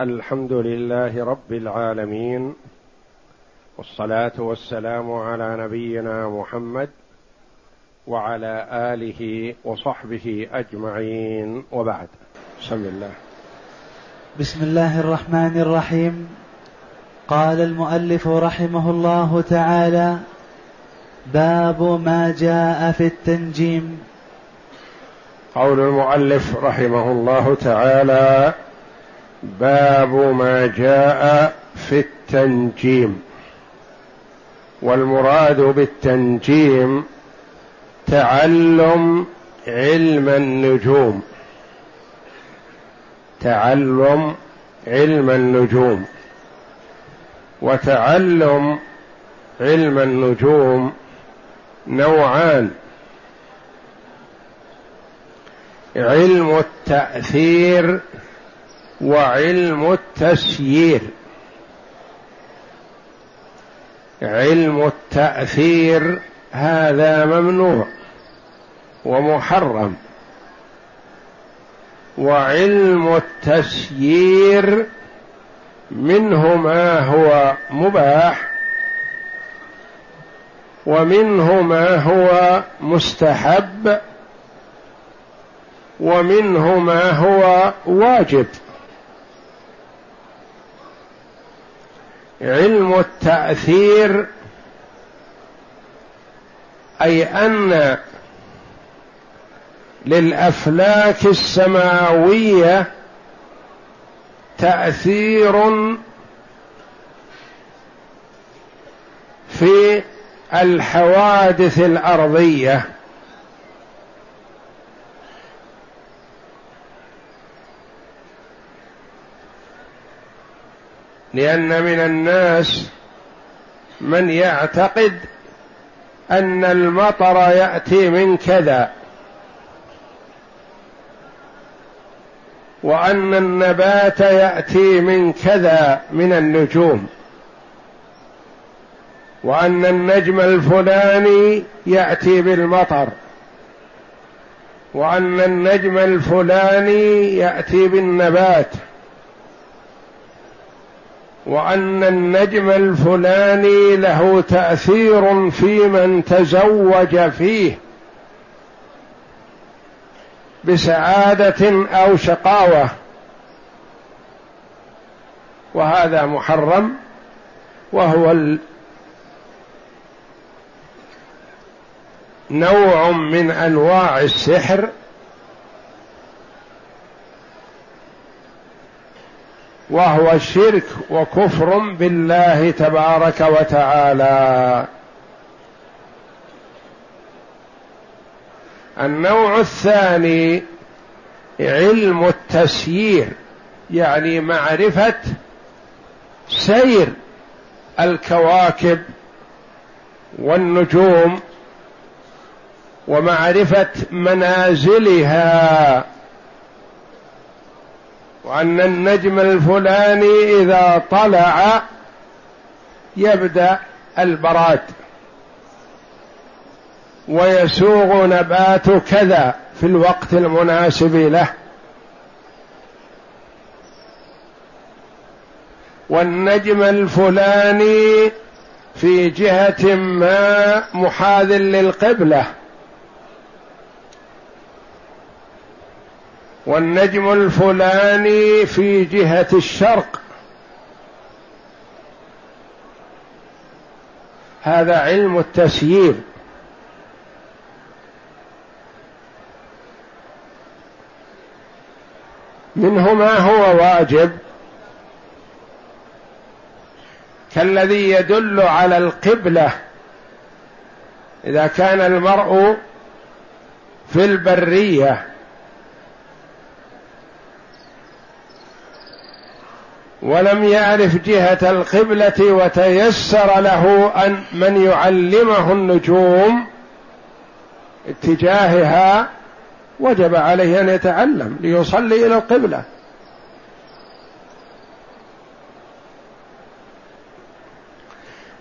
الحمد لله رب العالمين، والصلاة والسلام على نبينا محمد وعلى آله وصحبه أجمعين، وبعد. بسم الله الرحمن الرحيم. قال المؤلف رحمه الله تعالى: باب ما جاء في التنجيم. قول المؤلف رحمه الله تعالى: باب ما جاء في التنجيم. والمراد بالتنجيم تعلم علم النجوم، تعلم علم النجوم. وتعلم علم النجوم نوعان: علم التأثير وعلم التسيير. علم التأثير هذا ممنوع ومحرم، وعلم التسيير منه ما هو مباح ومنه ما هو مستحب ومنه ما هو واجب. علم التأثير أي أن للأفلاك السماوية تأثير في الحوادث الأرضية، لأن من الناس من يعتقد أن المطر يأتي من كذا، وأن النبات يأتي من كذا من النجوم، وأن النجم الفلاني يأتي بالمطر، وأن النجم الفلاني يأتي بالنبات، وأن النجم الفلاني له تأثير في من تزوج فيه بسعادة أو شقاوة، وهذا محرم، وهو نوع من أنواع السحر. وهو شرك وكفر بالله تبارك وتعالى. النوع الثاني علم التسيير، يعني معرفة سير الكواكب والنجوم ومعرفة منازلها، وأن النجم الفلاني إذا طلع يبدأ البراد ويسوغ نبات كذا في الوقت المناسب له، والنجم الفلاني في جهة ما محاذ للقبلة، والنجم الفلاني في جهة الشرق. هذا علم التسيير. منه ما هو واجب كالذي يدل على القبلة، إذا كان المرء في البرية ولم يعرف جهة القبلة وتيسر له أن من يعلمه النجوم اتجاهها، وجب عليه أن يتعلم ليصلي إلى القبلة.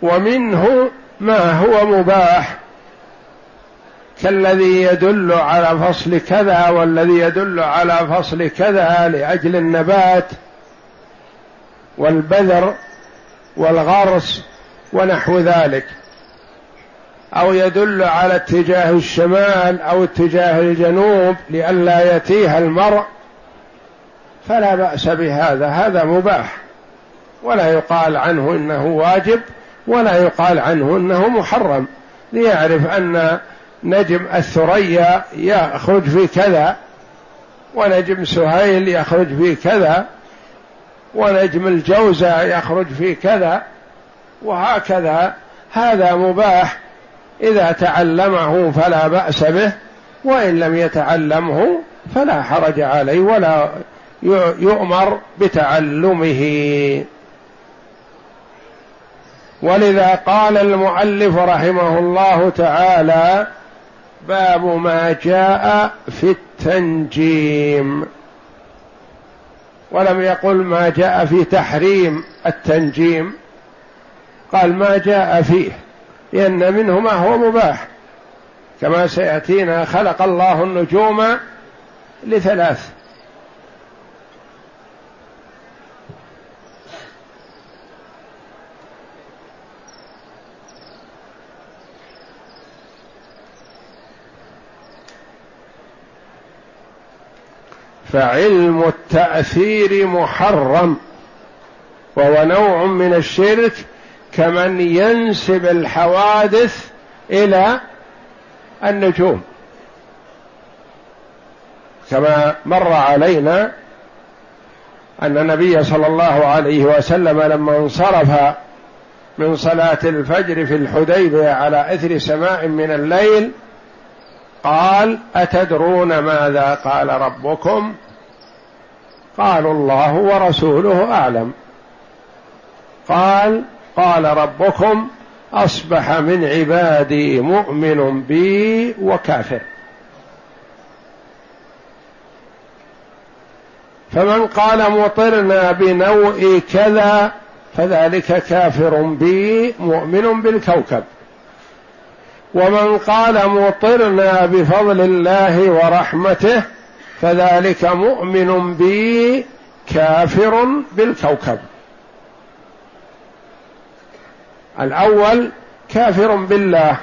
ومنه ما هو مباح كالذي يدل على فصل كذا والذي يدل على فصل كذا لأجل النبات، والبذر والغرس ونحو ذلك، أو يدل على اتجاه الشمال أو اتجاه الجنوب لئلا يتيها المرء، فلا بأس بهذا، هذا مباح، ولا يقال عنه إنه واجب ولا يقال عنه إنه محرم، ليعرف أن نجم الثريا يخرج في كذا، ونجم سهيل يخرج في كذا، ونجم الجوزة يخرج في كذا، وهكذا. هذا مباح إذا تعلمه فلا بأس به، وإن لم يتعلمه فلا حرج عليه ولا يؤمر بتعلمه. ولذا قال المؤلف رحمه الله تعالى: باب ما جاء في التنجيم، ولم يقل ما جاء في تحريم التنجيم، قال ما جاء فيه، لأن منه ما هو مباح، كما سيأتينا. خلق الله النجوم لثلاث، فعلم التأثير محرم وهو نوع من الشرك، كمن ينسب الحوادث إلى النجوم، كما مر علينا أن النبي صلى الله عليه وسلم لما انصرف من صلاة الفجر في الحديبية على إثر سماء من الليل قال: أتدرون ماذا قال ربكم؟ قالوا: الله ورسوله أعلم. قال ربكم: أصبح من عبادي مؤمن بي وكافر. فمن قال مطرنا بنوء كذا فذلك كافر بي مؤمن بالكوكب، ومن قال مطرنا بفضل الله ورحمته فذلك مؤمن بي كافر بالكوكب. الأول كافر بالله،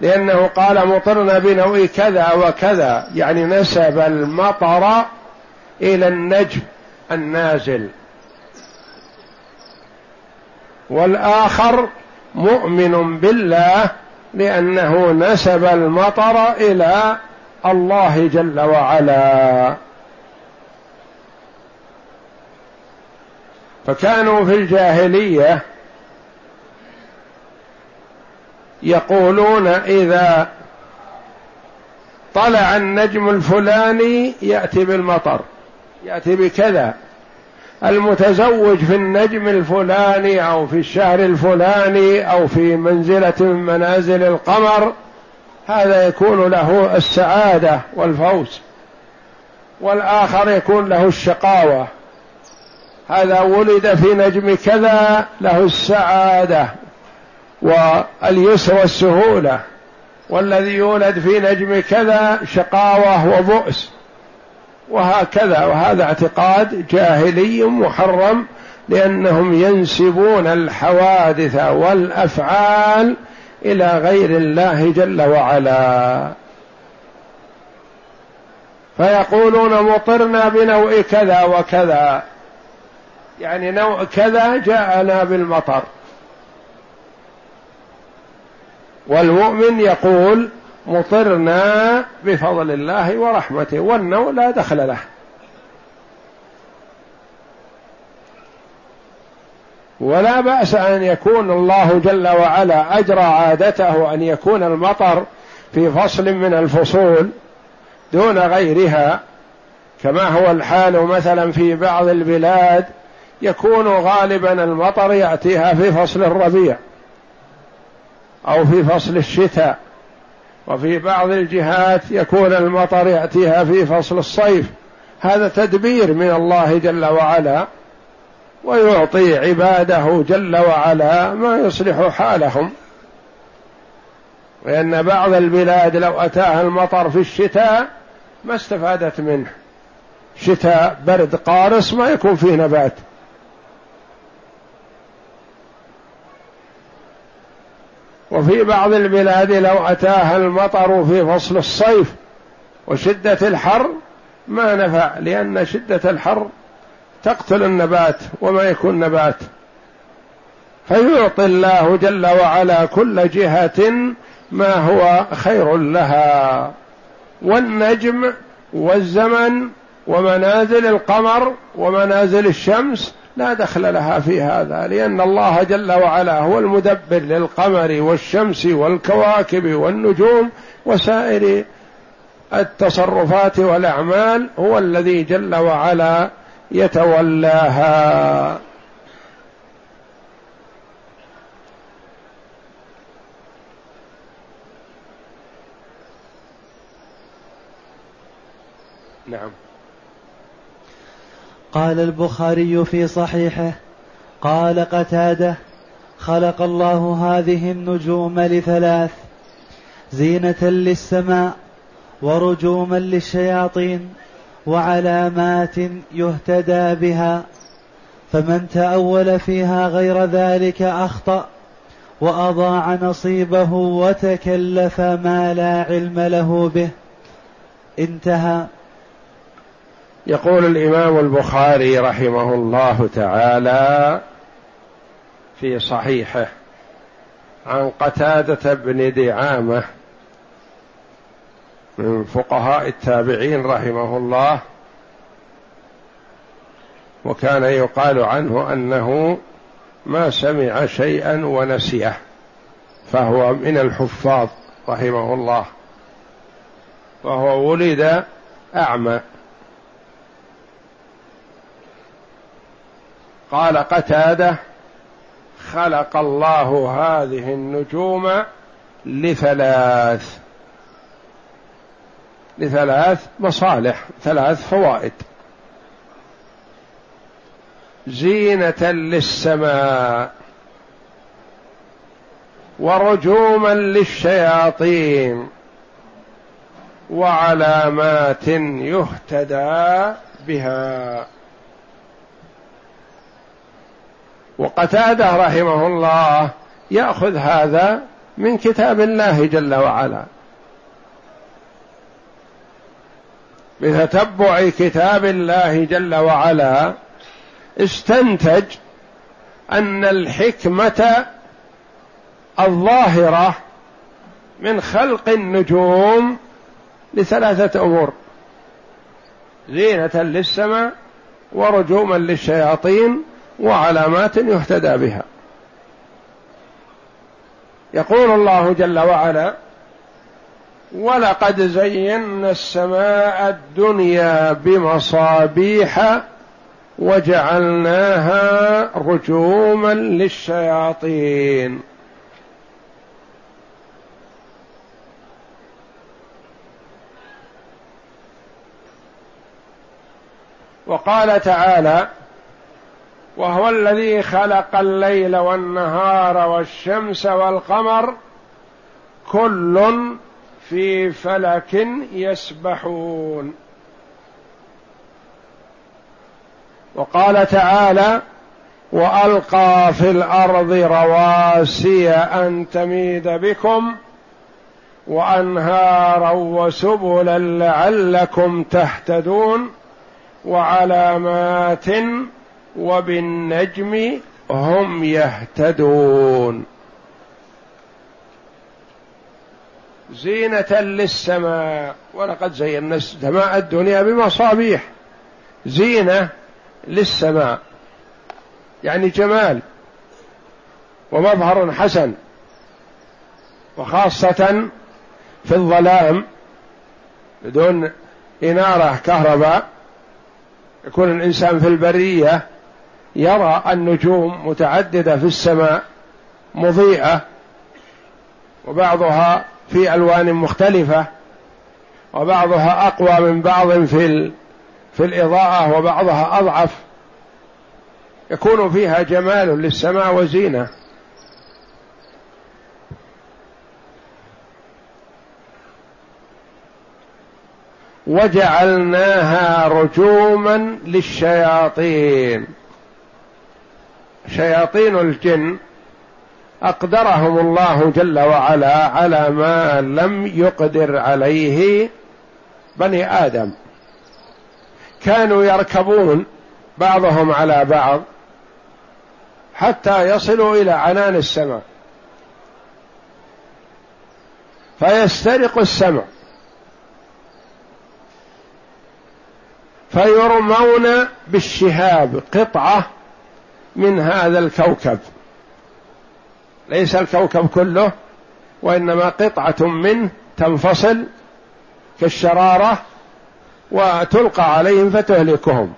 لأنه قال مطرنا بنوء كذا وكذا، يعني نسب المطر إلى النجم النازل. والآخر مؤمن بالله، لأنه نسب المطر إلى الله جل وعلا. فكانوا في الجاهلية يقولون: إذا طلع النجم الفلاني يأتي بالمطر، يأتي بكذا، المتزوج في النجم الفلاني أو في الشهر الفلاني أو في منزلة من منازل القمر، هذا يكون له السعادة والفوز، والآخر يكون له الشقاوة، هذا ولد في نجم كذا له السعادة واليسر والسهولة، والذي يولد في نجم كذا شقاوة وبؤس، وهكذا. وهذا اعتقاد جاهلي محرم، لأنهم ينسبون الحوادث والأفعال إلى غير الله جل وعلا، فيقولون: مطرنا بنوء كذا وكذا، يعني نوء كذا جاءنا بالمطر. والمؤمن يقول: مطرنا بفضل الله ورحمته، والنوء لا دخل له. ولا بأس أن يكون الله جل وعلا أجرى عادته أن يكون المطر في فصل من الفصول دون غيرها، كما هو الحال مثلا في بعض البلاد، يكون غالبا المطر يأتيها في فصل الربيع أو في فصل الشتاء، وفي بعض الجهات يكون المطر يأتيها في فصل الصيف. هذا تدبير من الله جل وعلا، ويعطي عباده جل وعلا ما يصلح حالهم، لأن بعض البلاد لو أتاها المطر في الشتاء ما استفادت منه، شتاء برد قارس ما يكون فيه نبات، وفي بعض البلاد لو أتاها المطر في فصل الصيف وشدة الحر ما نفع، لأن شدة الحر تقتل النبات وما يكون نبات. فيعطي الله جل وعلا كل جهة ما هو خير لها، والنجم والزمن ومنازل القمر ومنازل الشمس لا دخل لها في هذا، لأن الله جل وعلا هو المدبر للقمر والشمس والكواكب والنجوم وسائر التصرفات والأعمال، هو الذي جل وعلا يتولاها. نعم. قال البخاري في صحيحه: قال قتادة: خلق الله هذه النجوم لثلاث: زينة للسماء، ورجوما للشياطين، وعلامات يهتدى بها، فمن تأول فيها غير ذلك أخطأ وأضاع نصيبه وتكلف ما لا علم له به. انتهى. يقول الإمام البخاري رحمه الله تعالى في صحيحه عن قتادة بن دعامة من فقهاء التابعين رحمه الله، وكان يقال عنه أنه ما سمع شيئا ونسيه، فهو من الحفاظ رحمه الله، وهو ولد أعمى. قال قتادة: خلق الله هذه النجوم لثلاث مصالح، ثلاث فوائد: زينة للسماء، ورجوما للشياطين، وعلامات يهتدى بها. وقتادة رحمه الله يأخذ هذا من كتاب الله جل وعلا، بتتبع كتاب الله جل وعلا استنتج أن الحكمة الظاهرة من خلق النجوم لثلاثة أمور: زينة للسماء، ورجوما للشياطين، وعلامات يهتدى بها. يقول الله جل وعلا: ولقد زينا السماء الدنيا بمصابيح وجعلناها رجوما للشياطين. وقال تعالى: وهو الذي خلق الليل والنهار والشمس والقمر كل في فلك يسبحون. وقال تعالى: وألقى في الأرض رواسي أن تميد بكم وأنهارا وسبلا لعلكم تهتدون وعلامات وبالنجم هم يهتدون. زينة للسماء، ولقد زينا السماء الدنيا بمصابيح. زينة للسماء يعني جمال ومظهر حسن، وخاصة في الظلام بدون إنارة كهرباء، يكون الإنسان في البرية يرى النجوم متعددة في السماء مضيئة، وبعضها في ألوان مختلفة، وبعضها أقوى من بعض في الإضاءة، وبعضها أضعف، يكون فيها جمال للسماء وزينة. وجعلناها رجوما للشياطين. شياطين الجن أقدرهم الله جل وعلا على ما لم يقدر عليه بني آدم. كانوا يركبون بعضهم على بعض حتى يصلوا إلى عنان السماء فيسترق السمع فيرمون بالشهاب قطعة من هذا الكوكب، ليس الكوكب كله وإنما قطعة منه تنفصل كالشرارة وتلقى عليهم فتهلكهم.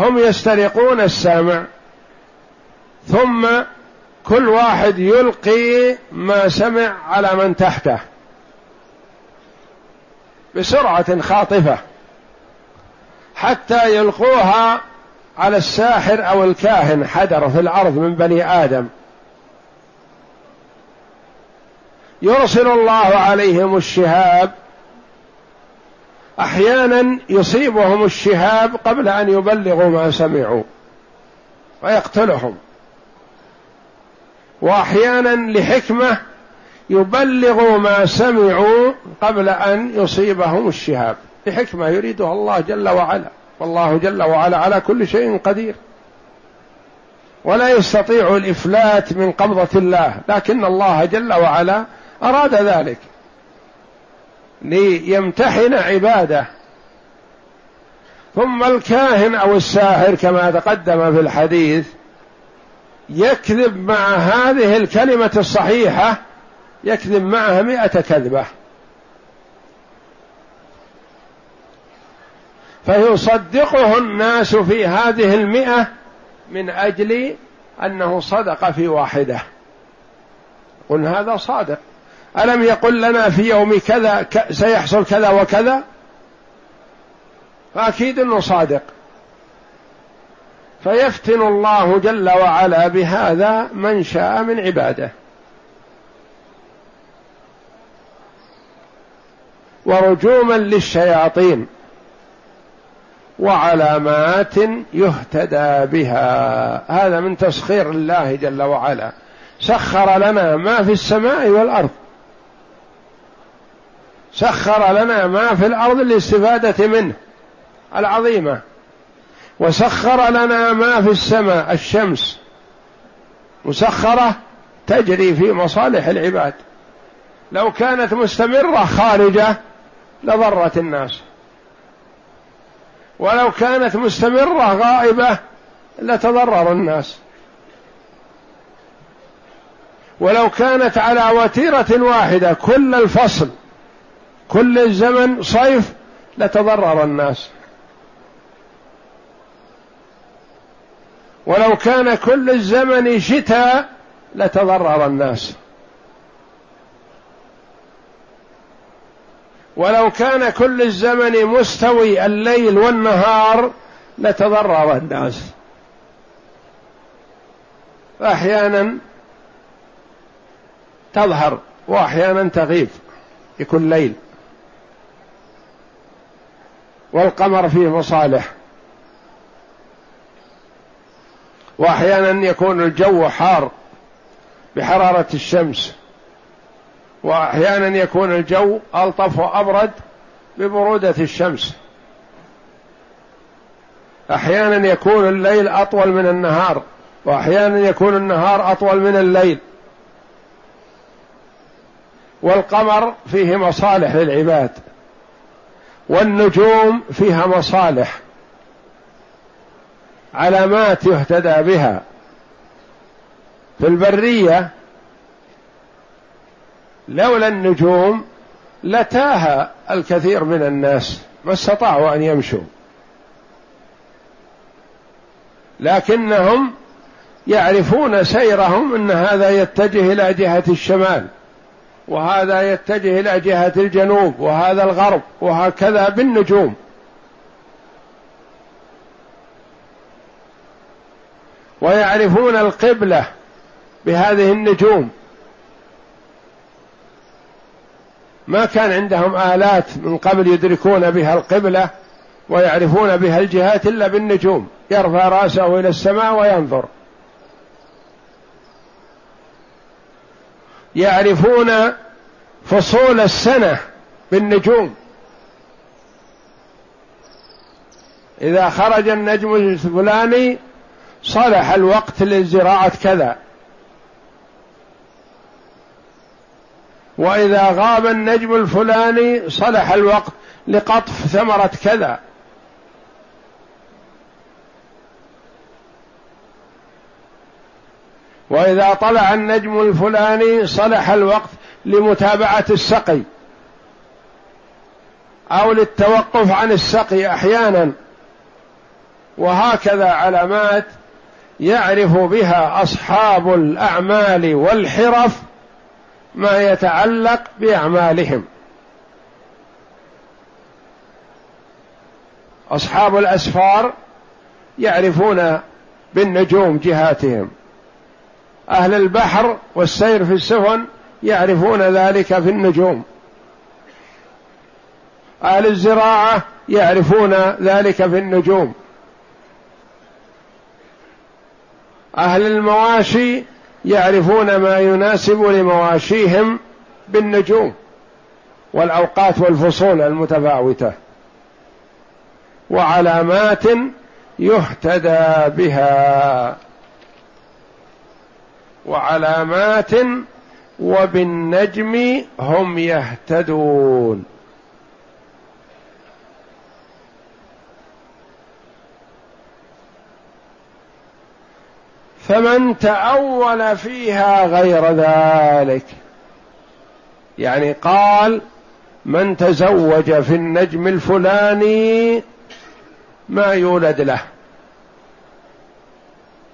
هم يسترقون السمع ثم كل واحد يلقي ما سمع على من تحته بسرعة خاطفة حتى يلقوها على الساحر أو الكاهن حدر في الأرض من بني آدم. يرسل الله عليهم الشهاب، أحيانا يصيبهم الشهاب قبل أن يبلغوا ما سمعوا فيقتلهم، وأحيانا لحكمة يبلغوا ما سمعوا قبل أن يصيبهم الشهاب، لحكمة يريدها الله جل وعلا، والله جل وعلا على كل شيء قدير، ولا يستطيع الإفلات من قبضة الله، لكن الله جل وعلا أراد ذلك ليمتحن عباده. ثم الكاهن أو الساحر كما تقدم في الحديث يكذب مع هذه الكلمة الصحيحة، يكذب معها 100 كذبة فيصدقه الناس في هذه 100 من أجل أنه صدق في واحدة. قل هذا صادق، ألم يقل لنا في يوم كذا سيحصل كذا وكذا، فأكيد أنه صادق. فيفتن الله جل وعلا بهذا من شاء من عباده. ورجوما للشياطين وعلامات يهتدى بها، هذا من تسخير الله جل وعلا، سخر لنا ما في السماء والأرض، سخر لنا ما في الأرض للاستفادة منه العظيمة، وسخر لنا ما في السماء، الشمس مسخرة تجري في مصالح العباد، لو كانت مستمرة خارجة لضرت الناس، ولو كانت مستمرة غائبة لتضرر الناس، ولو كانت على وتيرة واحدة كل الفصل كل الزمن صيف لتضرر الناس، ولو كان كل الزمن شتاء لتضرر الناس، ولو كان كل الزمن مستوي الليل والنهار لتضرر الناس. أحيانا تظهر وأحيانا تغيب في كل ليل، والقمر فيه مصالح، وأحيانا يكون الجو حار بحرارة الشمس، وأحيانا يكون الجو ألطف وأبرد ببرودة الشمس، أحيانا يكون الليل أطول من النهار، وأحيانا يكون النهار أطول من الليل. والقمر فيه مصالح للعباد، والنجوم فيها مصالح، علامات يهتدى بها. في البرية لولا النجوم لتاها الكثير من الناس، ما استطاعوا أن يمشوا، لكنهم يعرفون سيرهم أن هذا يتجه إلى جهة الشمال، وهذا يتجه إلى جهة الجنوب، وهذا الغرب، وهكذا بالنجوم. ويعرفون القبلة بهذه النجوم، ما كان عندهم آلات من قبل يدركون بها القبلة ويعرفون بها الجهات إلا بالنجوم، يرفع رأسه إلى السماء وينظر يعرفون فصول السنة بالنجوم، إذا خرج النجم الفلاني صلح الوقت للزراعة كذا، وإذا غاب النجم الفلاني صلح الوقت لقطف ثمرة كذا. وإذا طلع النجم الفلاني صلح الوقت لمتابعة السقي أو للتوقف عن السقي أحيانا، وهكذا علامات يعرف بها أصحاب الأعمال والحرف ما يتعلق بأعمالهم. أصحاب الأسفار يعرفون بالنجوم جهاتهم، أهل البحر والسير في السفن يعرفون ذلك في النجوم، أهل الزراعة يعرفون ذلك في النجوم، أهل المواشي يعرفون ما يناسب لمواشيهم بالنجوم والأوقات والفصول المتفاوتة. وعلامات يهتدى بها، وعلامات وبالنجم هم يهتدون. فمن تأول فيها غير ذلك، يعني قال من تزوج في النجم الفلاني ما يولد له،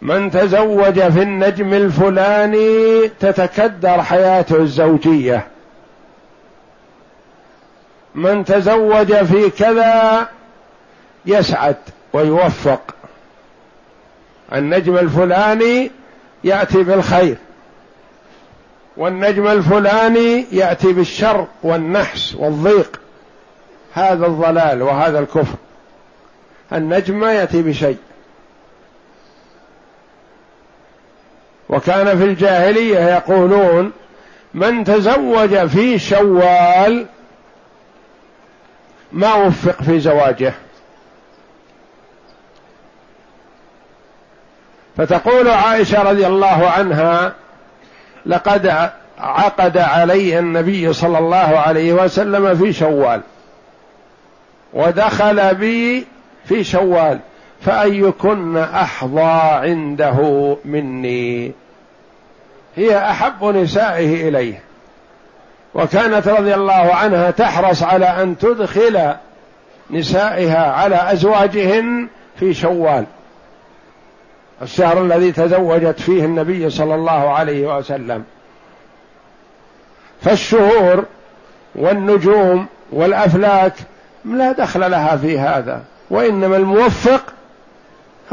من تزوج في النجم الفلاني تتكدر حياته الزوجية، من تزوج في كذا يسعد ويوفق، النجم الفلاني يأتي بالخير والنجم الفلاني يأتي بالشر والنحس والضيق، هذا الضلال وهذا الكفر. النجم ما يأتي بشيء، وكان في الجاهلية يقولون من تزوج في شوال ما وفق في زواجه، فتقول عائشة رضي الله عنها لقد عقد علي النبي صلى الله عليه وسلم في شوال ودخل بي في شوال، فأيكن أحظى عنده مني، هي أحب نسائه إليه. وكانت رضي الله عنها تحرص على أن تدخل نسائها على أزواجهن في شوال، الشهر الذي تزوجت فيه النبي صلى الله عليه وسلم. فالشهور والنجوم والأفلاك لا دخل لها في هذا، وإنما الموفق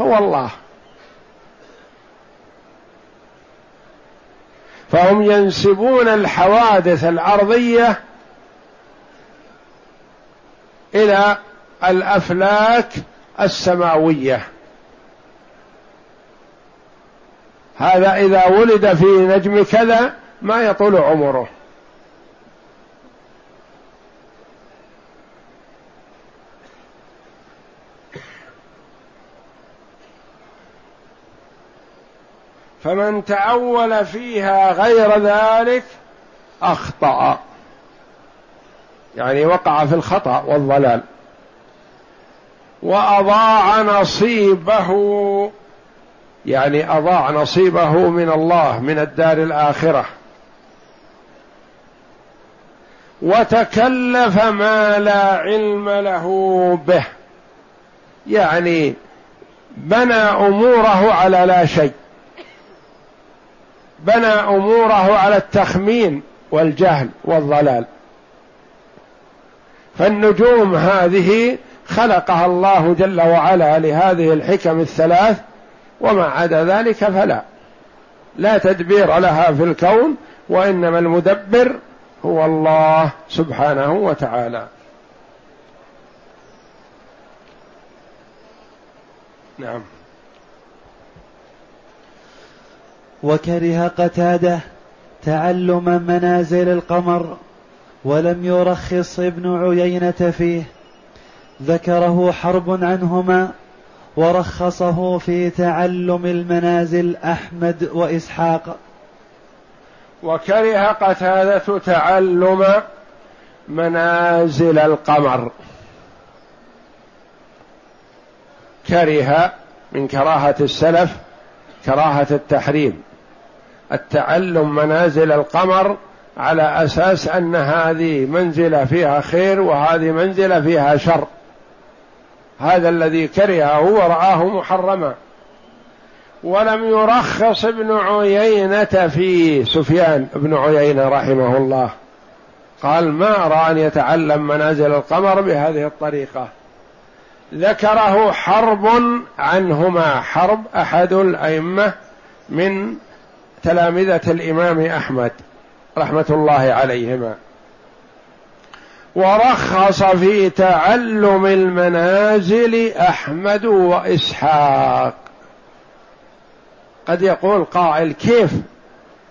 هو الله. فهم ينسبون الحوادث الأرضية إلى الأفلاك السماوية. هذا إذا ولد في نجم كذا ما يطول عمره، فمن تأول فيها غير ذلك أخطأ، يعني وقع في الخطأ والضلال، وأضاع نصيبه، يعني أضاع نصيبه من الله من الدار الآخرة، وتكلف ما لا علم له به، يعني بنى أموره على لا شيء، بنى أموره على التخمين والجهل والضلال. فالنجوم هذه خلقها الله جل وعلا لهذه الحكم الثلاث، وما عدا ذلك فلا، لا تدبير لها في الكون، وإنما المدبر هو الله سبحانه وتعالى. نعم. وكره قتادة تعلما منازل القمر ولم يرخص ابن عيينة فيه، ذكره حرب عنهما ورخصه في تعلم المنازل أحمد وإسحاق. وكره قتادة تعلم منازل القمر، كره من كراهة السلف كراهة التحريم التعلم منازل القمر على أساس أن هذه منزلة فيها خير وهذه منزلة فيها شر، هذا الذي كرهه ورآه محرما. ولم يرخص ابن عيينة فيه، سفيان ابن عيينة رحمه الله قال ما أرى أن يتعلم منازل القمر بهذه الطريقة. ذكره حرب عنهما، حرب أحد الأئمة من تلامذة الإمام أحمد رحمة الله عليهما. ورخص في تعلم المنازل أحمد وإسحاق. قد يقول قائل كيف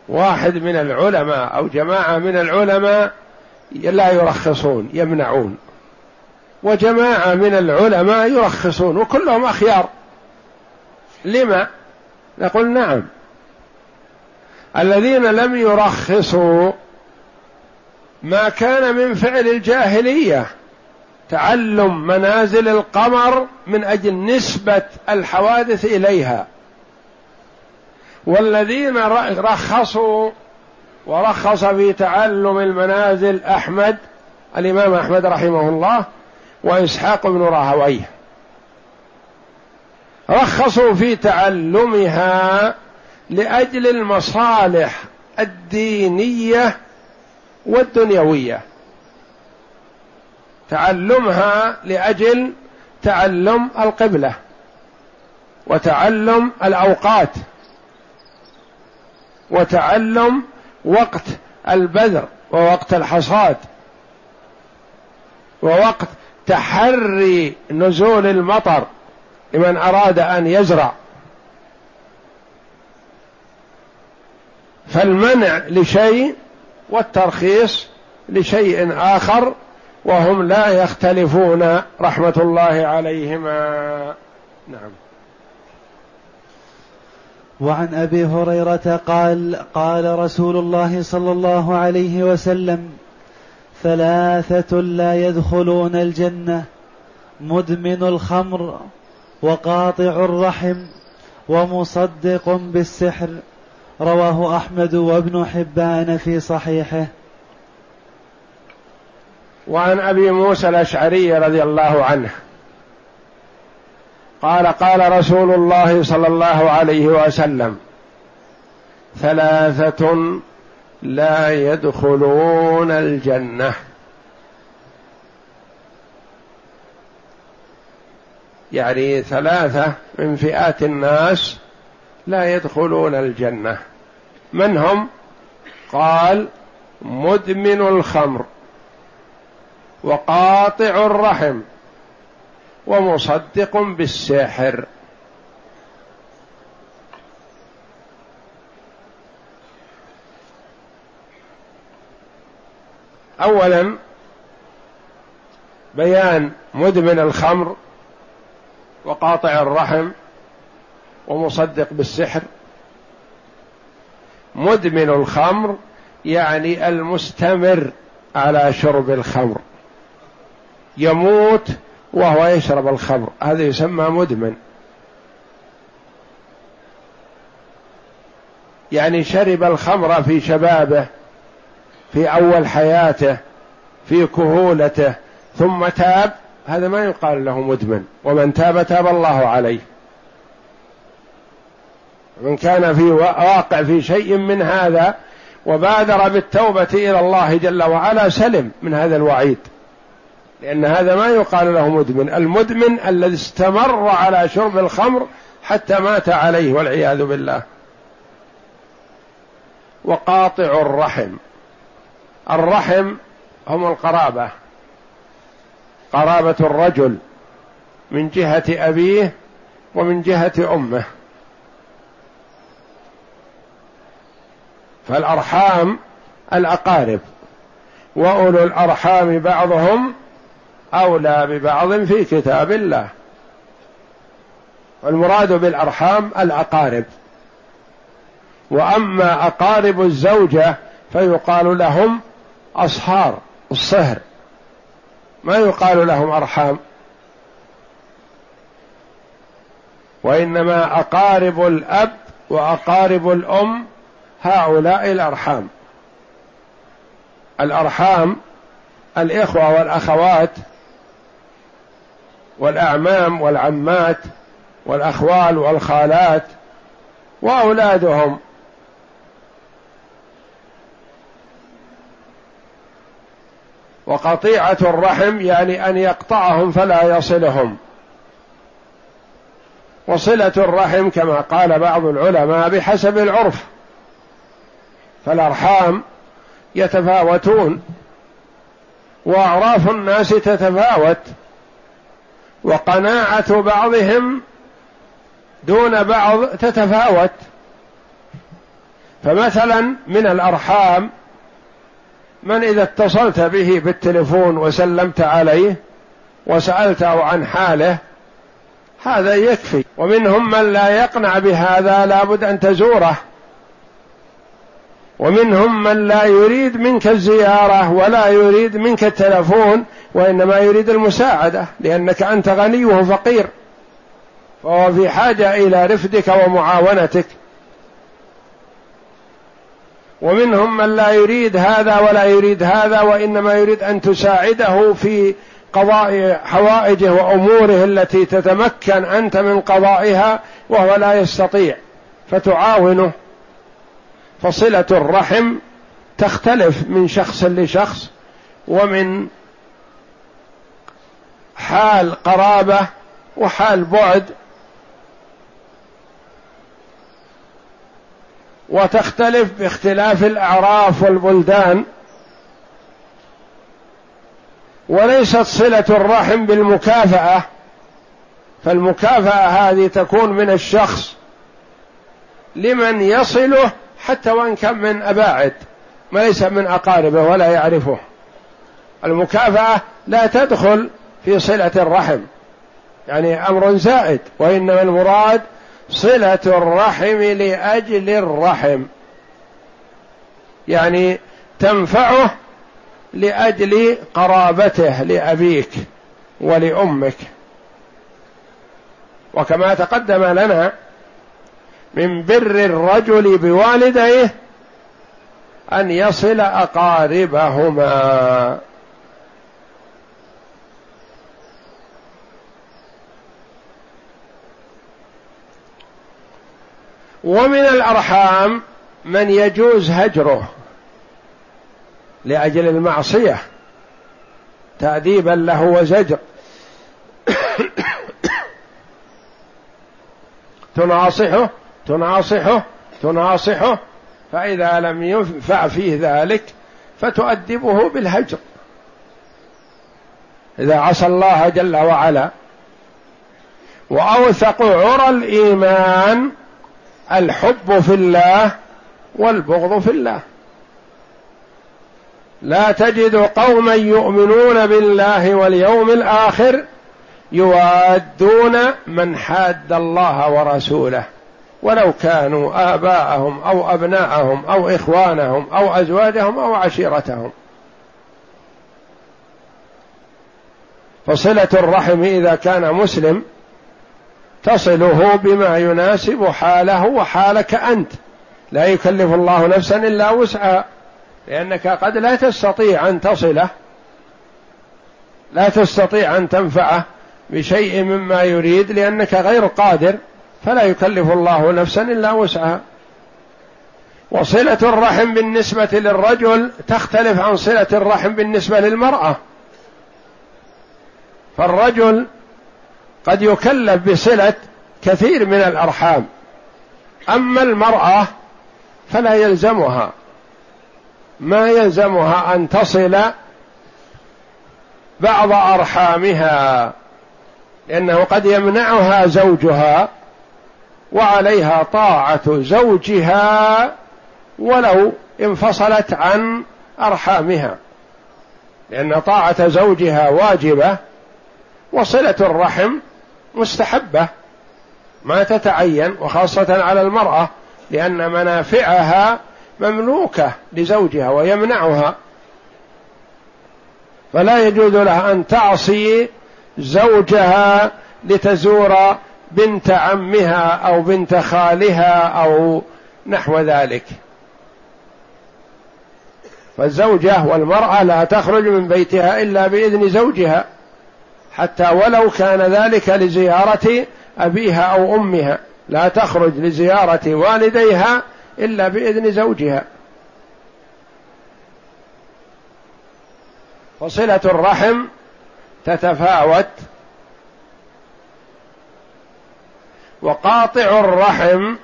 واحد من العلماء أو جماعة من العلماء لا يرخصون يمنعون وجماعة من العلماء يرخصون وكلهم أخيار، لما؟ نقول نعم، الذين لم يرخصوا ما كان من فعل الجاهلية تعلم منازل القمر من أجل نسبة الحوادث إليها، والذين رخصوا ورخص في تعلم المنازل أحمد الإمام أحمد رحمه الله وإسحاق بن راهويه، رخصوا في تعلمها لأجل المصالح الدينية والدنيوية، تعلمها لأجل تعلم القبلة وتعلم الأوقات وتعلم وقت البذر ووقت الحصاد ووقت تحري نزول المطر لمن أراد أن يزرع. فالمنع لشيء والترخيص لشيء آخر، وهم لا يختلفون رحمة الله عليهما. نعم. وعن أبي هريرة قال قال رسول الله صلى الله عليه وسلم ثلاثة لا يدخلون الجنة: مدمن الخمر وقاطع الرحم ومصدق بالسحر. رواه أحمد وابن حبان في صحيحه. وعن أبي موسى الأشعري رضي الله عنه قال قال رسول الله صلى الله عليه وسلم ثلاثة لا يدخلون الجنة: يعني ثلاثة من فئات الناس لا يدخلون الجنة. من هم؟ قال مدمن الخمر وقاطع الرحم ومصدق بالسحر. أولا بيان مدمن الخمر وقاطع الرحم ومصدق بالسحر. مدمن الخمر يعني المستمر على شرب الخمر، يموت وهو يشرب الخمر، هذا يسمى مدمن، يعني شرب الخمر في شبابه في أول حياته في كهولته ثم تاب، هذا ما يقال له مدمن، ومن تاب تاب الله عليه. من كان في واقع في شيء من هذا وبادر بالتوبة إلى الله جل وعلا سلم من هذا الوعيد، لأن هذا ما يقال له مدمن. المدمن الذي استمر على شرب الخمر حتى مات عليه والعياذ بالله. وقاطع الرحم، الرحم هم القرابة، قرابة الرجل من جهة أبيه ومن جهة أمه، فالأرحام الأقارب، وأولو الأرحام بعضهم أولى ببعض في كتاب الله، والمراد بالأرحام الأقارب. وأما أقارب الزوجة فيقال لهم أصهار الصهر، ما يقال لهم أرحام، وإنما أقارب الأب وأقارب الأم هؤلاء الأرحام. الأرحام الإخوة والأخوات والأعمام والعمات والأخوال والخالات وأولادهم. وقطيعة الرحم يعني أن يقطعهم فلا يصلهم، وصلة الرحم كما قال بعض العلماء بحسب العرف، فالأرحام يتفاوتون وأعراف الناس تتفاوت، وقناعة بعضهم دون بعض تتفاوت. فمثلا من الأرحام من إذا اتصلت به بالتلفون وسلمت عليه وسألته عن حاله هذا يكفي، ومنهم من لا يقنع بهذا، لابد أن تزوره، ومنهم من لا يريد منك الزيارة ولا يريد منك التلفون، وإنما يريد المساعدة، لأنك أنت غني وفقير فهو في حاجة إلى رفدك ومعاونتك. ومنهم من لا يريد هذا ولا يريد هذا، وإنما يريد أن تساعده في قضاء حوائجه وأموره التي تتمكن أنت من قضائها وهو لا يستطيع فتعاونه. فصلة الرحم تختلف من شخص لشخص، ومن حال قرابة وحال بعد، وتختلف باختلاف الأعراف والبلدان. وليست صلة الرحم بالمكافأة، فالمكافأة هذه تكون من الشخص لمن يصله حتى وإن كان من أباعد، ما ليس من أقاربه ولا يعرفه. المكافأة لا تدخل في صلة الرحم، يعني أمر زائد، وإنما المراد صلة الرحم لأجل الرحم، يعني تنفعه لأجل قرابته لأبيك ولأمك. وكما تقدم لنا من بر الرجل بوالديه أن يصل أقاربهما. ومن الأرحام من يجوز هجره لأجل المعصية تأديبا له وزجر، تناصحه فإذا لم ينفع فيه ذلك فتؤدبه بالهجر إذا عصى الله جل وعلا. وأوثق عرى الإيمان الحب في الله والبغض في الله. لا تجد قوما يؤمنون بالله واليوم الآخر يوادون من حاد الله ورسوله ولو كانوا آباءهم أو أبناءهم أو إخوانهم أو أزواجهم أو عشيرتهم. فصلة الرحم إذا كان مسلم تصله بما يناسب حاله وحالك أنت، لا يكلف الله نفسا إلا وسعها، لأنك قد لا تستطيع أن تصله، لا تستطيع أن تنفعه بشيء مما يريد لأنك غير قادر، فلا يكلف الله نفسا إلا وسعها. وصلة الرحم بالنسبة للرجل تختلف عن صلة الرحم بالنسبة للمرأة، فالرجل قد يكلف بصلة كثير من الأرحام، أما المرأة فلا يلزمها، ما يلزمها أن تصل بعض أرحامها لأنه قد يمنعها زوجها، وعليها طاعة زوجها ولو انفصلت عن أرحامها، لأن طاعة زوجها واجبة وصلة الرحم مستحبة ما تتعين، وخاصة على المرأة لأن منافعها مملوكة لزوجها ويمنعها، فلا يجوز لها أن تعصي زوجها لتزور بنت عمها أو بنت خالها أو نحو ذلك. فالزوجة والمرأة لا تخرج من بيتها إلا بإذن زوجها، حتى ولو كان ذلك لزيارة أبيها أو أمها، لا تخرج لزيارة والديها إلا بإذن زوجها. فصلة الرحم تتفاوت، وقاطع الرحم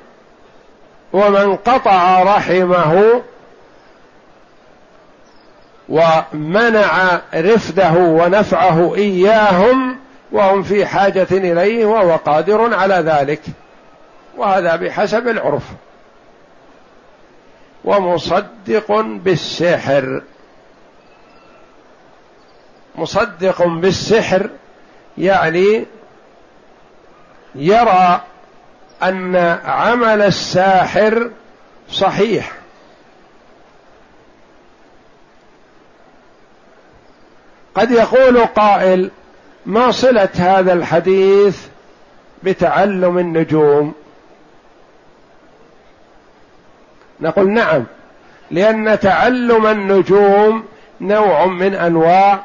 ومن قطع رحمه ومنع رفده ونفعه إياهم وهم في حاجة إليه وهو قادر على ذلك، وهذا بحسب العرف. ومصدق بالسحر، مصدق بالسحر يعني يرى أن عمل الساحر صحيح، قد يقول قائل ما صلة هذا الحديث بتعلم النجوم؟ نقول نعم، لأن تعلم النجوم نوع من أنواع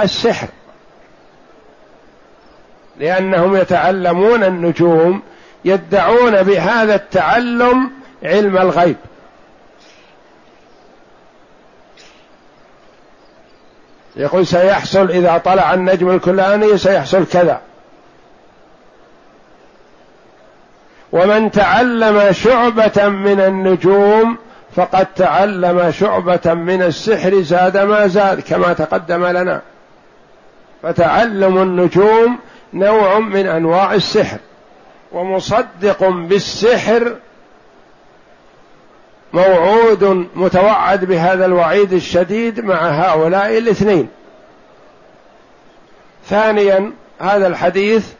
السحر، لأنهم يتعلمون النجوم، يدعون بهذا التعلم علم الغيب. يقول سيحصل إذا طلع النجم الكلاني سيحصل كذا، ومن تعلم شعبة من النجوم فقد تعلم شعبة من السحر زاد ما زاد، كما تقدم لنا. فتعلم النجوم نوع من أنواع السحر. ومصدق بالسحر موعود، متوعد بهذا الوعيد الشديد مع هؤلاء الاثنين. ثانيا، هذا الحديث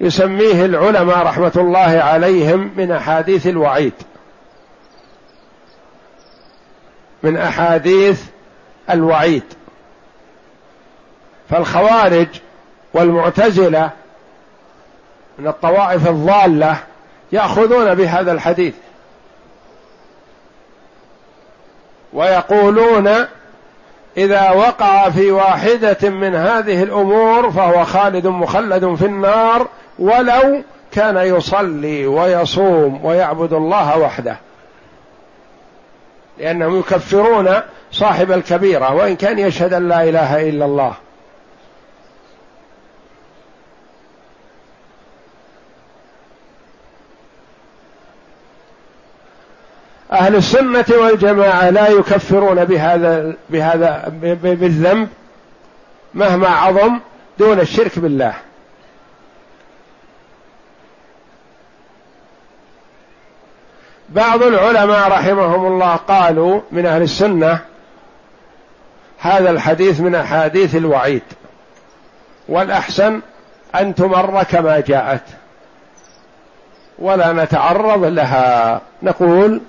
يسميه العلماء رحمة الله عليهم من أحاديث الوعيد، من أحاديث الوعيد. فالخوارج والمعتزلة من الطوائف الضالة يأخذون بهذا الحديث ويقولون إذا وقع في واحدة من هذه الأمور فهو خالد مخلد في النار ولو كان يصلي ويصوم ويعبد الله وحده، لأنهم يكفرون صاحب الكبيرة وإن كان يشهد أن لا إله إلا الله. أهل السنة والجماعة لا يكفرون بهذا بالذنب مهما عظم دون الشرك بالله. بعض العلماء رحمهم الله قالوا من أهل السنة هذا الحديث من أحاديث الوعيد، والأحسن أن تمر كما جاءت ولا نتعرض لها، نقول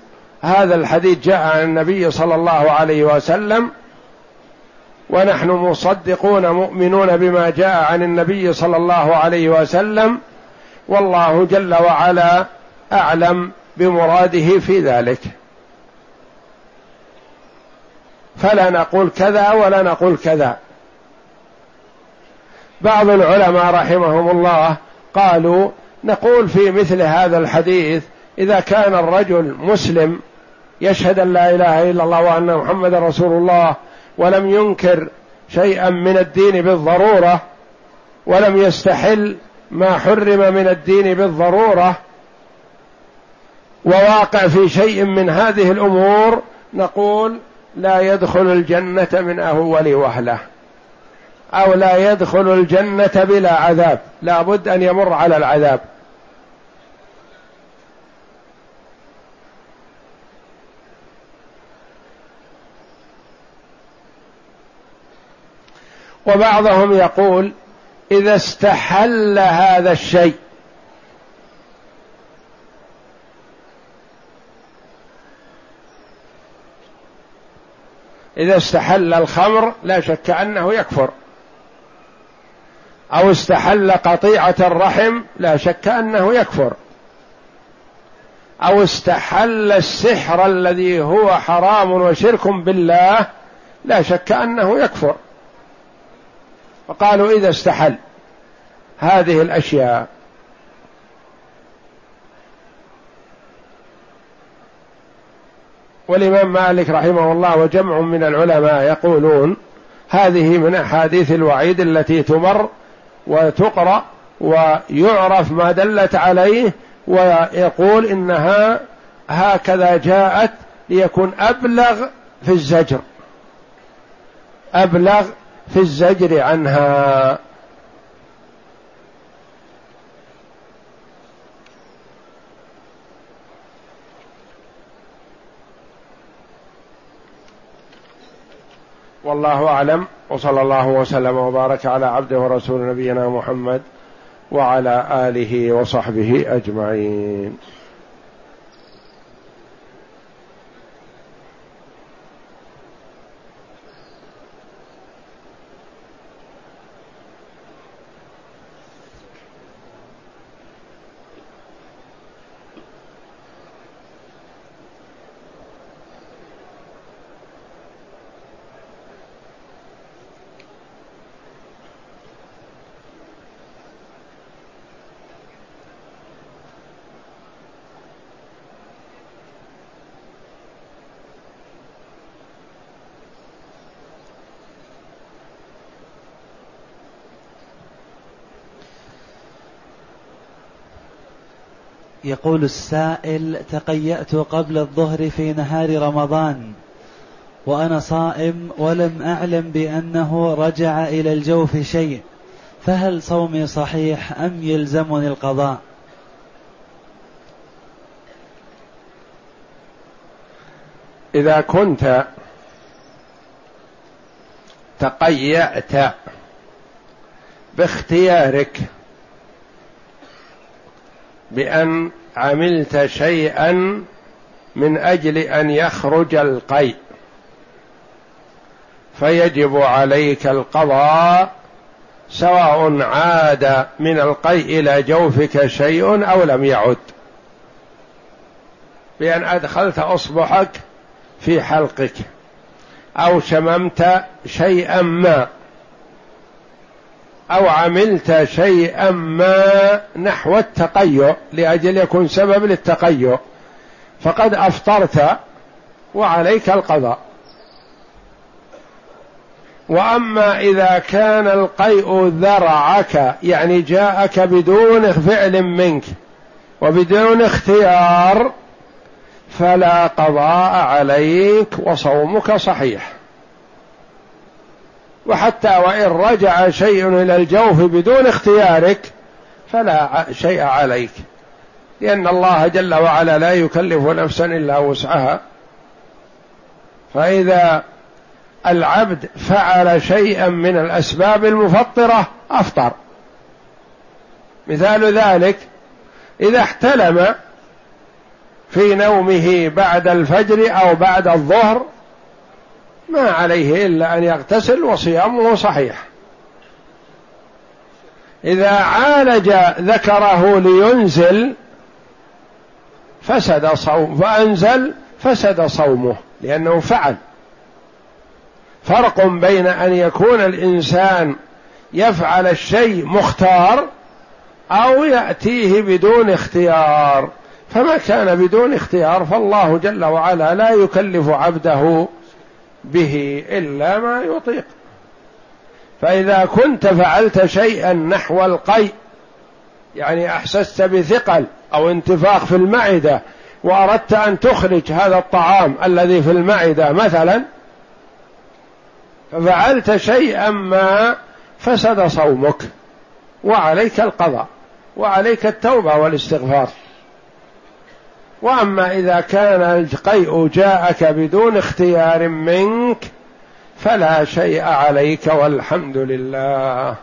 هذا الحديث جاء عن النبي صلى الله عليه وسلم ونحن مصدقون مؤمنون بما جاء عن النبي صلى الله عليه وسلم، والله جل وعلا أعلم بمراده في ذلك، فلا نقول كذا ولا نقول كذا. بعض العلماء رحمهم الله قالوا نقول في مثل هذا الحديث إذا كان الرجل مسلم يشهد أن لا إله إلا الله وأن محمد رسول الله ولم ينكر شيئا من الدين بالضرورة ولم يستحل ما حرم من الدين بالضرورة وواقع في شيء من هذه الأمور، نقول لا يدخل الجنة من أول وهلة، أو لا يدخل الجنة بلا عذاب، لا بد أن يمر على العذاب. وبعضهم يقول إذا استحل هذا الشيء إذا استحل الخمر لا شك أنه يكفر، أو استحل قطيعة الرحم لا شك أنه يكفر، أو استحل السحر الذي هو حرام وشرك بالله لا شك أنه يكفر. فقالوا إذا استحل هذه الأشياء. والإمام مالك رحمه الله وجمع من العلماء يقولون هذه من أحاديث الوعيد التي تمر وتقرأ ويعرف ما دلت عليه، ويقول إنها هكذا جاءت ليكون أبلغ في الزجر، أبلغ في الزجر عنها. والله أعلم، وصلى الله وسلم وبارك على عبده ورسول نبينا محمد وعلى آله وصحبه أجمعين. يقول السائل: تقيأت قبل الظهر في نهار رمضان وأنا صائم ولم أعلم بأنه رجع إلى الجوف شيء، فهل صومي صحيح أم يلزمني القضاء؟ إذا كنت تقيأت باختيارك بأن عملت شيئا من أجل أن يخرج القيء، فيجب عليك القضاء، سواء عاد من القيء إلى جوفك شيء أو لم يعد، بأن أدخلت أصبعك في حلقك أو شممت شيئا ما أو عملت شيئا ما نحو التقيؤ لأجل يكون سبب للتقيؤ، فقد أفطرت وعليك القضاء. وأما إذا كان القيء ذرعك، يعني جاءك بدون فعل منك وبدون اختيار، فلا قضاء عليك وصومك صحيح. وحتى وإن رجع شيء إلى الجوف بدون اختيارك فلا شيء عليك، لأن الله جل وعلا لا يكلف نفسا إلا وسعها. فإذا العبد فعل شيئا من الأسباب المفطرة أفطر. مثال ذلك: إذا احتلم في نومه بعد الفجر أو بعد الظهر ما عليه إلا أن يغتسل وصيامه صحيح. إذا عالج ذكره لينزل فسد صوم، فأنزل فسد صومه لأنه فعل. فرق بين أن يكون الإنسان يفعل الشيء مختار أو يأتيه بدون اختيار. فما كان بدون اختيار فالله جل وعلا لا يكلف عبده به إلا ما يطيق. فإذا كنت فعلت شيئا نحو القيء، يعني أحسست بثقل أو انتفاخ في المعدة وأردت أن تخرج هذا الطعام الذي في المعدة مثلا، ففعلت شيئا ما فسد صومك وعليك القضاء وعليك التوبة والاستغفار. وأما إذا كان القيء جاءك بدون اختيار منك فلا شيء عليك والحمد لله.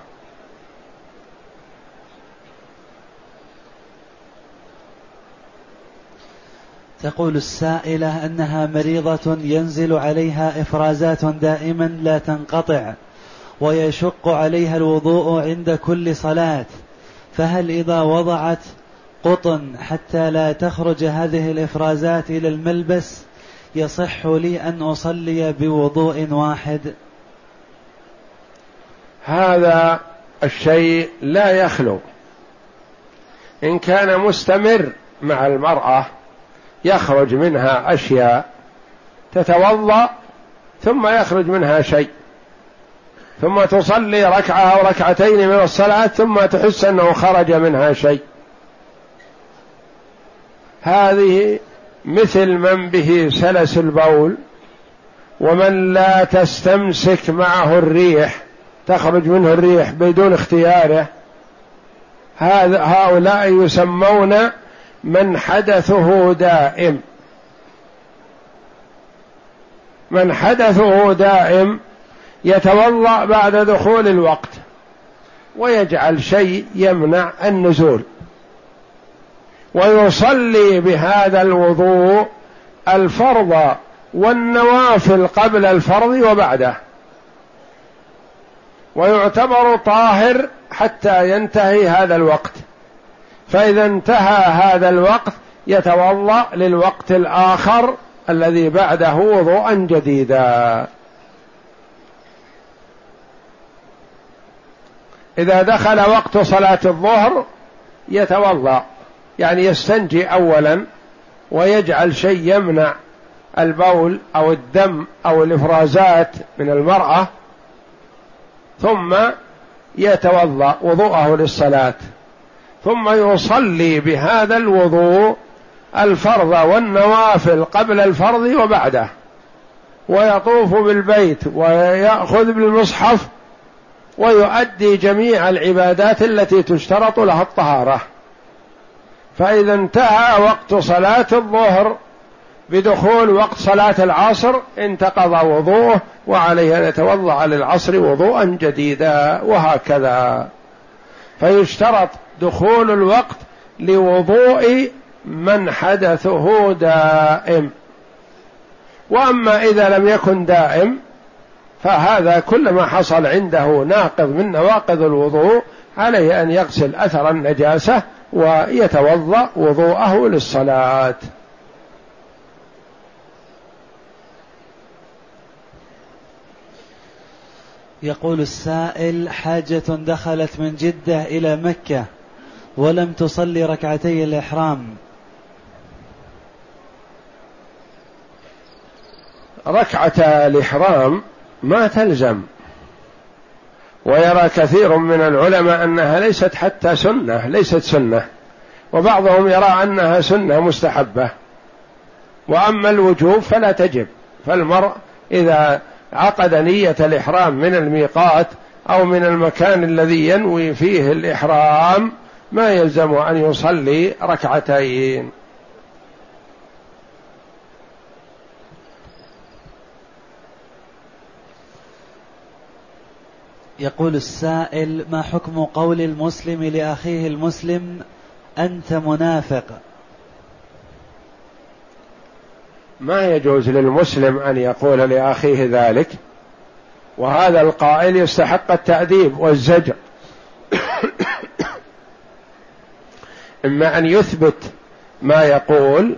تقول السائلة أنها مريضة ينزل عليها إفرازات دائما لا تنقطع ويشق عليها الوضوء عند كل صلاة، فهل إذا وضعت قطن حتى لا تخرج هذه الإفرازات إلى الملبس يصح لي أن أصلي بوضوء واحد؟ هذا الشيء لا يخلو، إن كان مستمر مع المرأة يخرج منها أشياء، تتوضأ ثم يخرج منها شيء، ثم تصلي ركعة أو ركعتين من الصلاة ثم تحس أنه خرج منها شيء، هذه مثل من به سلس البول ومن لا تستمسك معه الريح تخرج منه الريح بدون اختياره، هؤلاء يسمون من حدثه دائم. من حدثه دائم يتوضأ بعد دخول الوقت ويجعل شيء يمنع النزول ويصلي بهذا الوضوء الفرض والنوافل قبل الفرض وبعده، ويعتبر طاهر حتى ينتهي هذا الوقت، فإذا انتهى هذا الوقت يتوضأ للوقت الآخر الذي بعده وضوءا جديدا. إذا دخل وقت صلاة الظهر يتوضأ، يعني يستنجي أولا ويجعل شيء يمنع البول أو الدم أو الإفرازات من المرأة، ثم يتوضأ وضوءه للصلاة، ثم يصلي بهذا الوضوء الفرض والنوافل قبل الفرض وبعده، ويطوف بالبيت ويأخذ بالمصحف ويؤدي جميع العبادات التي تشترط لها الطهارة. فإذا انتهى وقت صلاة الظهر بدخول وقت صلاة العصر انتقض وضوءه وعليه أن يتوضأ للعصر وضوءا جديدا، وهكذا. فيشترط دخول الوقت لوضوء من حدثه دائم، وأما إذا لم يكن دائم فهذا كلما حصل عنده ناقض من نواقض الوضوء عليه أن يغسل أثر النجاسة ويتوضأ وضوءه للصلاة. يقول السائل: حاجة دخلت من جدة إلى مكة ولم تصلي ركعتي الإحرام. ركعة الإحرام ما تلزم، ويرى كثير من العلماء أنها ليست حتى سنة، ليست سنة، وبعضهم يرى أنها سنة مستحبة. وأما الوجوب فلا تجب، فالمرء إذا عقد نية الإحرام من الميقات أو من المكان الذي ينوي فيه الإحرام ما يلزم أن يصلي ركعتين. يقول السائل: ما حكم قول المسلم لأخيه المسلم أنت منافق؟ ما يجوز للمسلم أن يقول لأخيه ذلك، وهذا القائل يستحق التأديب والزجر، إما أن يثبت ما يقول،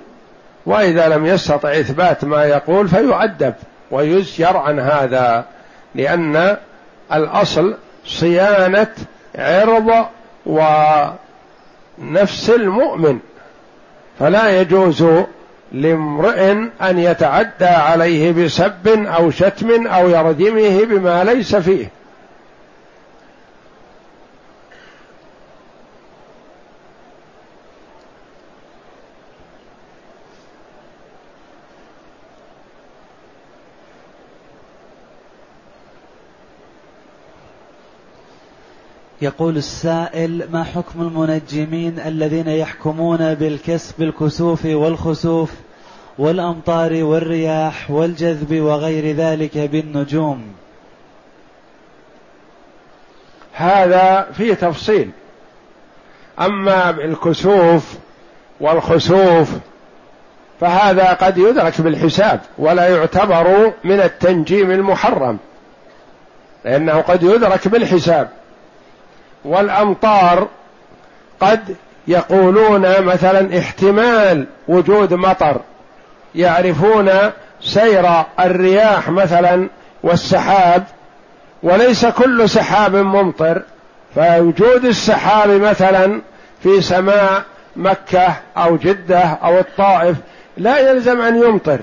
وإذا لم يستطع إثبات ما يقول فيعذب ويزجر عن هذا، لأن الأصل صيانة عرض ونفس المؤمن، فلا يجوز لامرئ أن يتعدى عليه بسب أو شتم أو يردمه بما ليس فيه. يقول السائل: ما حكم المنجمين الذين يحكمون بالكسوف والخسوف والأمطار والرياح والجذب وغير ذلك بالنجوم. هذا فيه تفصيل. أما الكسوف والخسوف فهذا قد يدرك بالحساب ولا يعتبر من التنجيم المحرم لأنه قد يدرك بالحساب. والأمطار قد يقولون مثلا احتمال وجود مطر، يعرفون سير الرياح مثلا والسحاب، وليس كل سحاب ممطر، فوجود السحاب مثلا في سماء مكة أو جدة أو الطائف لا يلزم أن يمطر،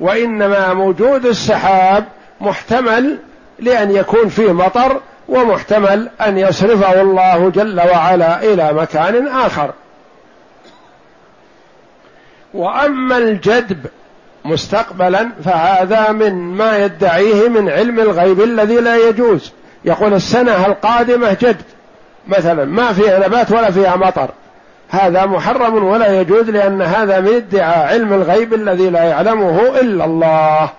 وإنما وجود السحاب محتمل لأن يكون فيه مطر، ومحتمل أن يصرفه الله جل وعلا إلى مكان آخر. وأما الجدب مستقبلا فهذا من ما يدعيه من علم الغيب الذي لا يجوز، يقول السنة القادمة جدب مثلا ما فيها نبات ولا فيها مطر، هذا محرم ولا يجوز، لأن هذا من ادعاء علم الغيب الذي لا يعلمه إلا الله.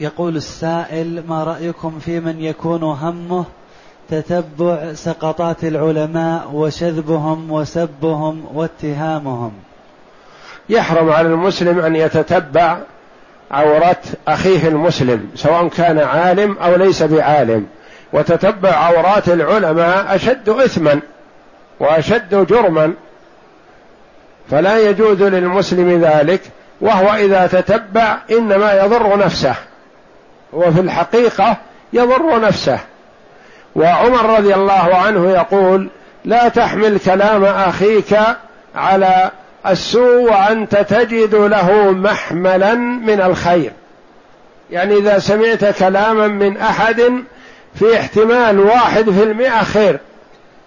يقول السائل: ما رأيكم في من يكون همه تتبع سقطات العلماء وشذبهم وسبهم واتهامهم؟ يحرم على المسلم أن يتتبع عورات أخيه المسلم سواء كان عالم أو ليس بعالم، وتتبع عورات العلماء أشد إثما وأشد جرما، فلا يجوز للمسلم ذلك، وهو إذا تتبع إنما يضر نفسه، وفي الحقيقة يضر نفسه. وعمر رضي الله عنه يقول: لا تحمل كلام أخيك على السوء وأنت تجد له محملا من الخير، يعني إذا سمعت كلاما من أحد في احتمال 1% خير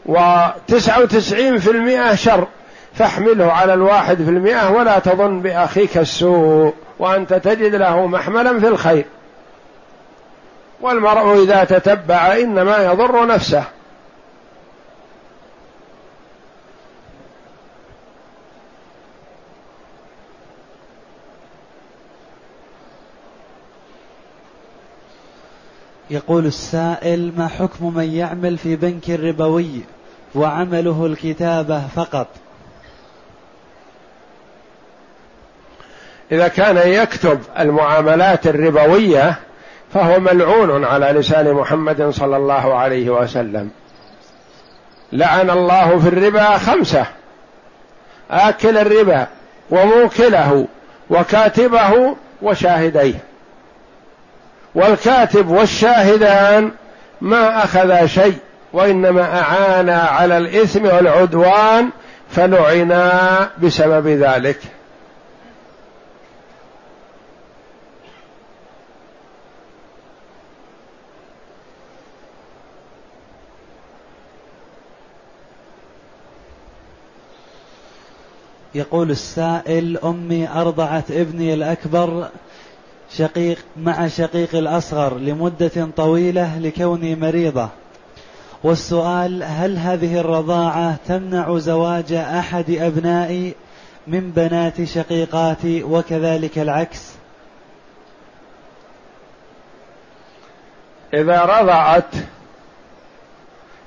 و99% شر، فاحمله على 1% ولا تظن بأخيك السوء وأنت تجد له محملا في الخير. والمرء إذا تتبع إنما يضر نفسه. يقول السائل: ما حكم من يعمل في بنك ربوي وعمله الكتابة فقط؟ إذا كان يكتب المعاملات الربوية فهو ملعون على لسان محمد صلى الله عليه وسلم: لعن الله في الربا 5، آكل الربا وموكله وكاتبه وشاهديه. والكاتب والشاهدان ما أخذ شيء، وإنما أعان على الإثم والعدوان فلعنا بسبب ذلك. يقول السائل: أمي أرضعت ابني الأكبر مع شقيق الأصغر لمدة طويلة لكوني مريضة، والسؤال: هل هذه الرضاعة تمنع زواج أحد أبنائي من بنات شقيقاتي وكذلك العكس؟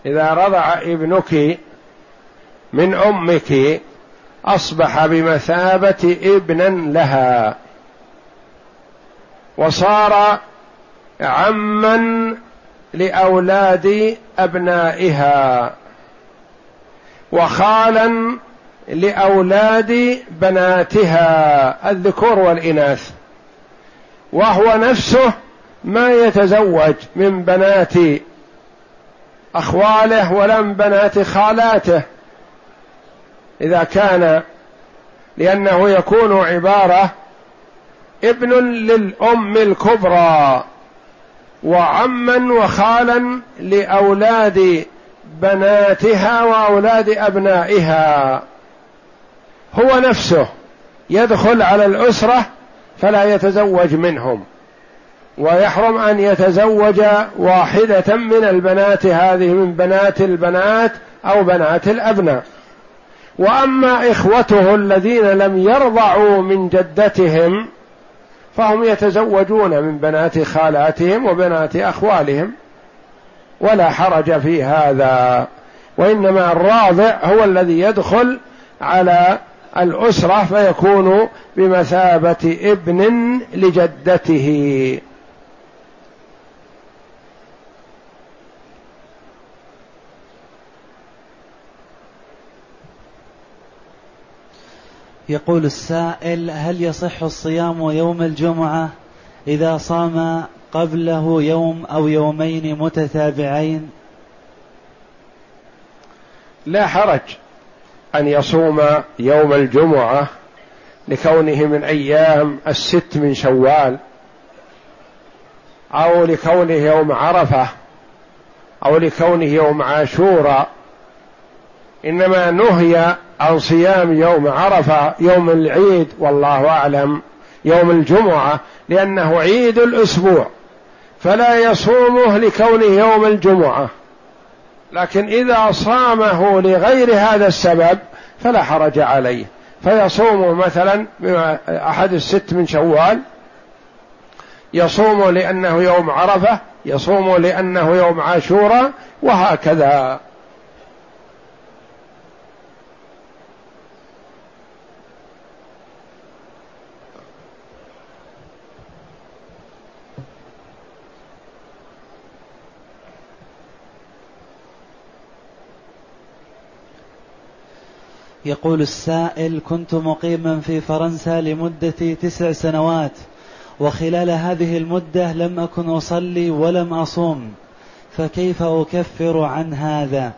إذا رضع ابنك من أمك أصبح بمثابة ابنا لها، وصار عما لأولاد أبنائها وخالا لأولاد بناتها الذكور والإناث، وهو نفسه ما يتزوج من بنات أخواله ولا من بنات خالاته، إذا كان، لأنه يكون عبارة ابن للأم الكبرى وعما وخالا لأولاد بناتها وأولاد أبنائها، هو نفسه يدخل على الأسرة فلا يتزوج منهم، ويحرم أن يتزوج واحدة من البنات هذه من بنات البنات أو بنات الأبناء. وأما إخوته الذين لم يرضعوا من جدتهم فهم يتزوجون من بنات خالاتهم وبنات أخوالهم ولا حرج في هذا، وإنما الراضع هو الذي يدخل على الأسرة فيكون بمثابة ابن لجدته. يقول السائل: هل يصح الصيام يوم الجمعة إذا صام قبله يوم أو يومين متتابعين؟ لا حرج أن يصوم يوم الجمعة لكونه من أيام الست من شوال أو لكونه يوم عرفة أو لكونه يوم عاشوراء، إنما نهي عن صيام يوم عرفة يوم العيد والله أعلم يوم الجمعة لأنه عيد الأسبوع فلا يصومه لكونه يوم الجمعة، لكن إذا صامه لغير هذا السبب فلا حرج عليه، فيصومه مثلا أحد الست من شوال يصومه لأنه يوم عرفة، يصومه لأنه يوم عاشوراء، وهكذا. يقول السائل: كنت مقيما في فرنسا لمدة 9 سنوات، وخلال هذه المدة لم أكن أصلي ولم أصوم، فكيف أكفر عن هذا؟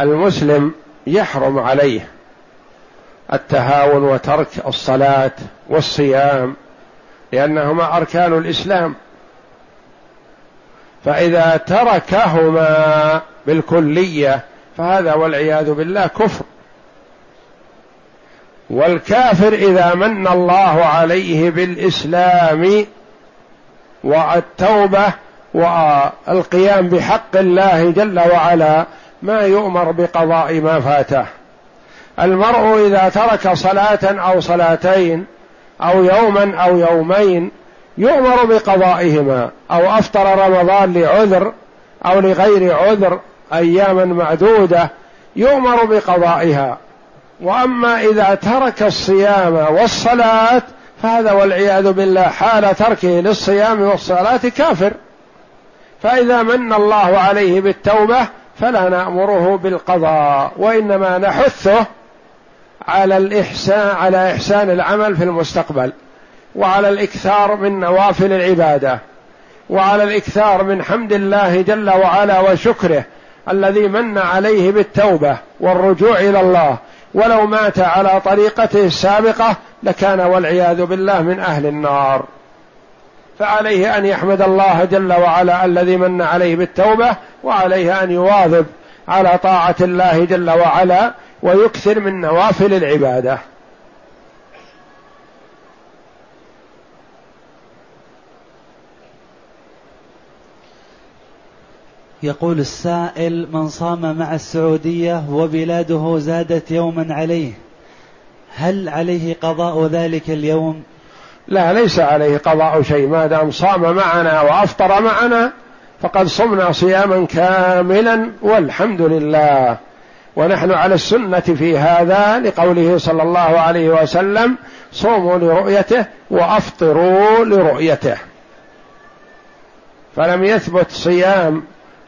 المسلم يحرم عليه التهاون وترك الصلاة والصيام لأنهما أركان الإسلام، فإذا تركهما بالكلية فهذا والعياذ بالله كفر. والكافر إذا من الله عليه بالإسلام والتوبة والقيام بحق الله جل وعلا ما يؤمر بقضاء ما فاته. المرء إذا ترك صلاة أو صلاتين أو يوما أو يومين يؤمر بقضائهما، أو أفطر رمضان لعذر أو لغير عذر أياما معدودة يؤمر بقضائها. وأما إذا ترك الصيام والصلاة فهذا والعياذ بالله حال تركه للصيام والصلاة كافر، فإذا من الله عليه بالتوبة فلا نأمره بالقضاء، وإنما نحثه على الإحسان، على إحسان العمل في المستقبل، وعلى الإكثار من نوافل العبادة، وعلى الإكثار من حمد الله جل وعلا وشكره الذي من عليه بالتوبة والرجوع إلى الله، ولو مات على طريقته السابقة لكان والعياذ بالله من أهل النار. فعليه أن يحمد الله جل وعلا الذي من عليه بالتوبة، وعليه أن يواظب على طاعة الله جل وعلا ويكثر من نوافل العبادة. يقول السائل: من صام مع السعودية وبلاده زادت يوما عليه، هل عليه قضاء ذلك اليوم؟ لا، ليس عليه قضاء شيء، ما دام صام معنا وأفطر معنا فقد صمنا صياما كاملا والحمد لله، ونحن على السنة في هذا لقوله صلى الله عليه وسلم: صوموا لرؤيته وأفطروا لرؤيته. فلم يثبت صيام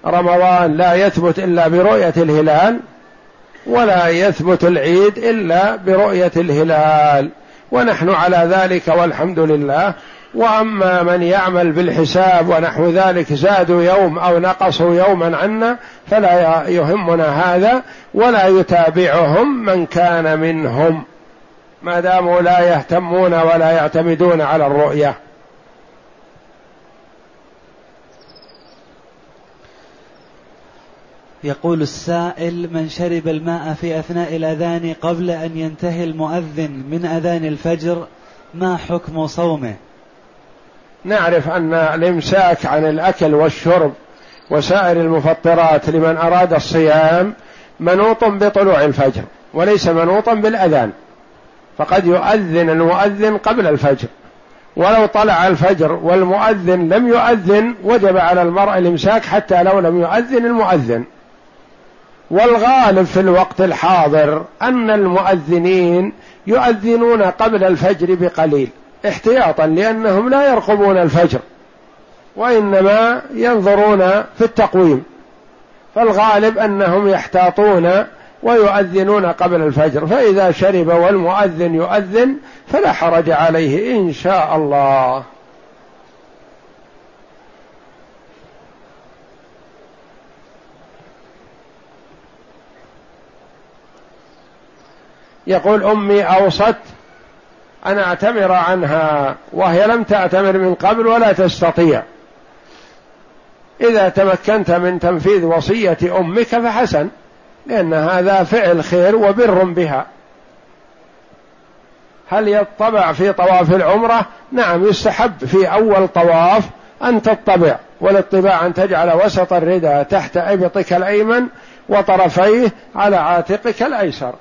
رمضان لا يثبت إلا برؤية الهلال، ولا يثبت العيد إلا برؤية الهلال، ونحن على ذلك والحمد لله. وأما من يعمل بالحساب ونحو ذلك زادوا يوم أو نقصوا يوما عنا فلا يهمنا هذا، ولا يتابعهم من كان منهم ما داموا لا يهتمون ولا يعتمدون على الرؤية. يقول السائل: من شرب الماء في أثناء الأذان قبل أن ينتهي المؤذن من أذان الفجر ما حكم صومه؟ نعرف أن الإمساك عن الأكل والشرب وسائر المفطرات لمن أراد الصيام منوط بطلوع الفجر وليس منوطا بالأذان، فقد يؤذن المؤذن قبل الفجر، ولو طلع الفجر والمؤذن لم يؤذن وجب على المرء الإمساك حتى لو لم يؤذن المؤذن. والغالب في الوقت الحاضر أن المؤذنين يؤذنون قبل الفجر بقليل احتياطا، لأنهم لا يرقبون الفجر وإنما ينظرون في التقويم، فالغالب أنهم يحتاطون ويؤذنون قبل الفجر، فإذا شرب والمؤذن يؤذن فلا حرج عليه إن شاء الله. يقول أمي أوصت أن أعتمر عنها وهي لم تعتمر من قبل ولا تستطيع، إذا تمكنت من تنفيذ وصية أمك فحسن، لأن هذا فعل خير وبر بها. هل يطبع في طواف العمرة؟ نعم، يستحب في أول طواف أن تطبع، والاطباع أن تجعل وسط الرداء تحت إبطك الأيمن وطرفيه على عاتقك الأيسر.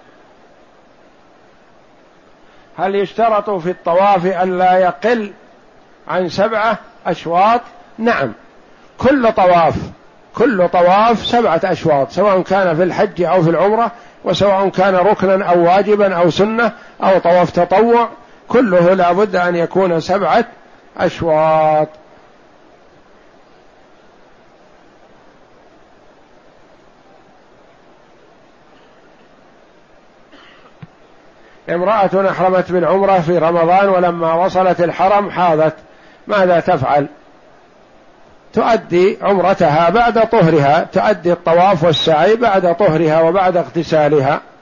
هل يشترط في الطواف أن لا يقل عن 7 أشواط؟ نعم، كل طواف 7 أشواط، سواء كان في الحج أو في العمرة، وسواء كان ركنا أو واجبا أو سنة أو طواف تطوع، كله لابد أن يكون 7 أشواط. امرأة أحرمت بالعمرة في رمضان ولما وصلت الحرم حاضت، ماذا تفعل؟ تؤدي عمرتها بعد طهرها، تؤدي الطواف والسعي بعد طهرها وبعد اغتسالها.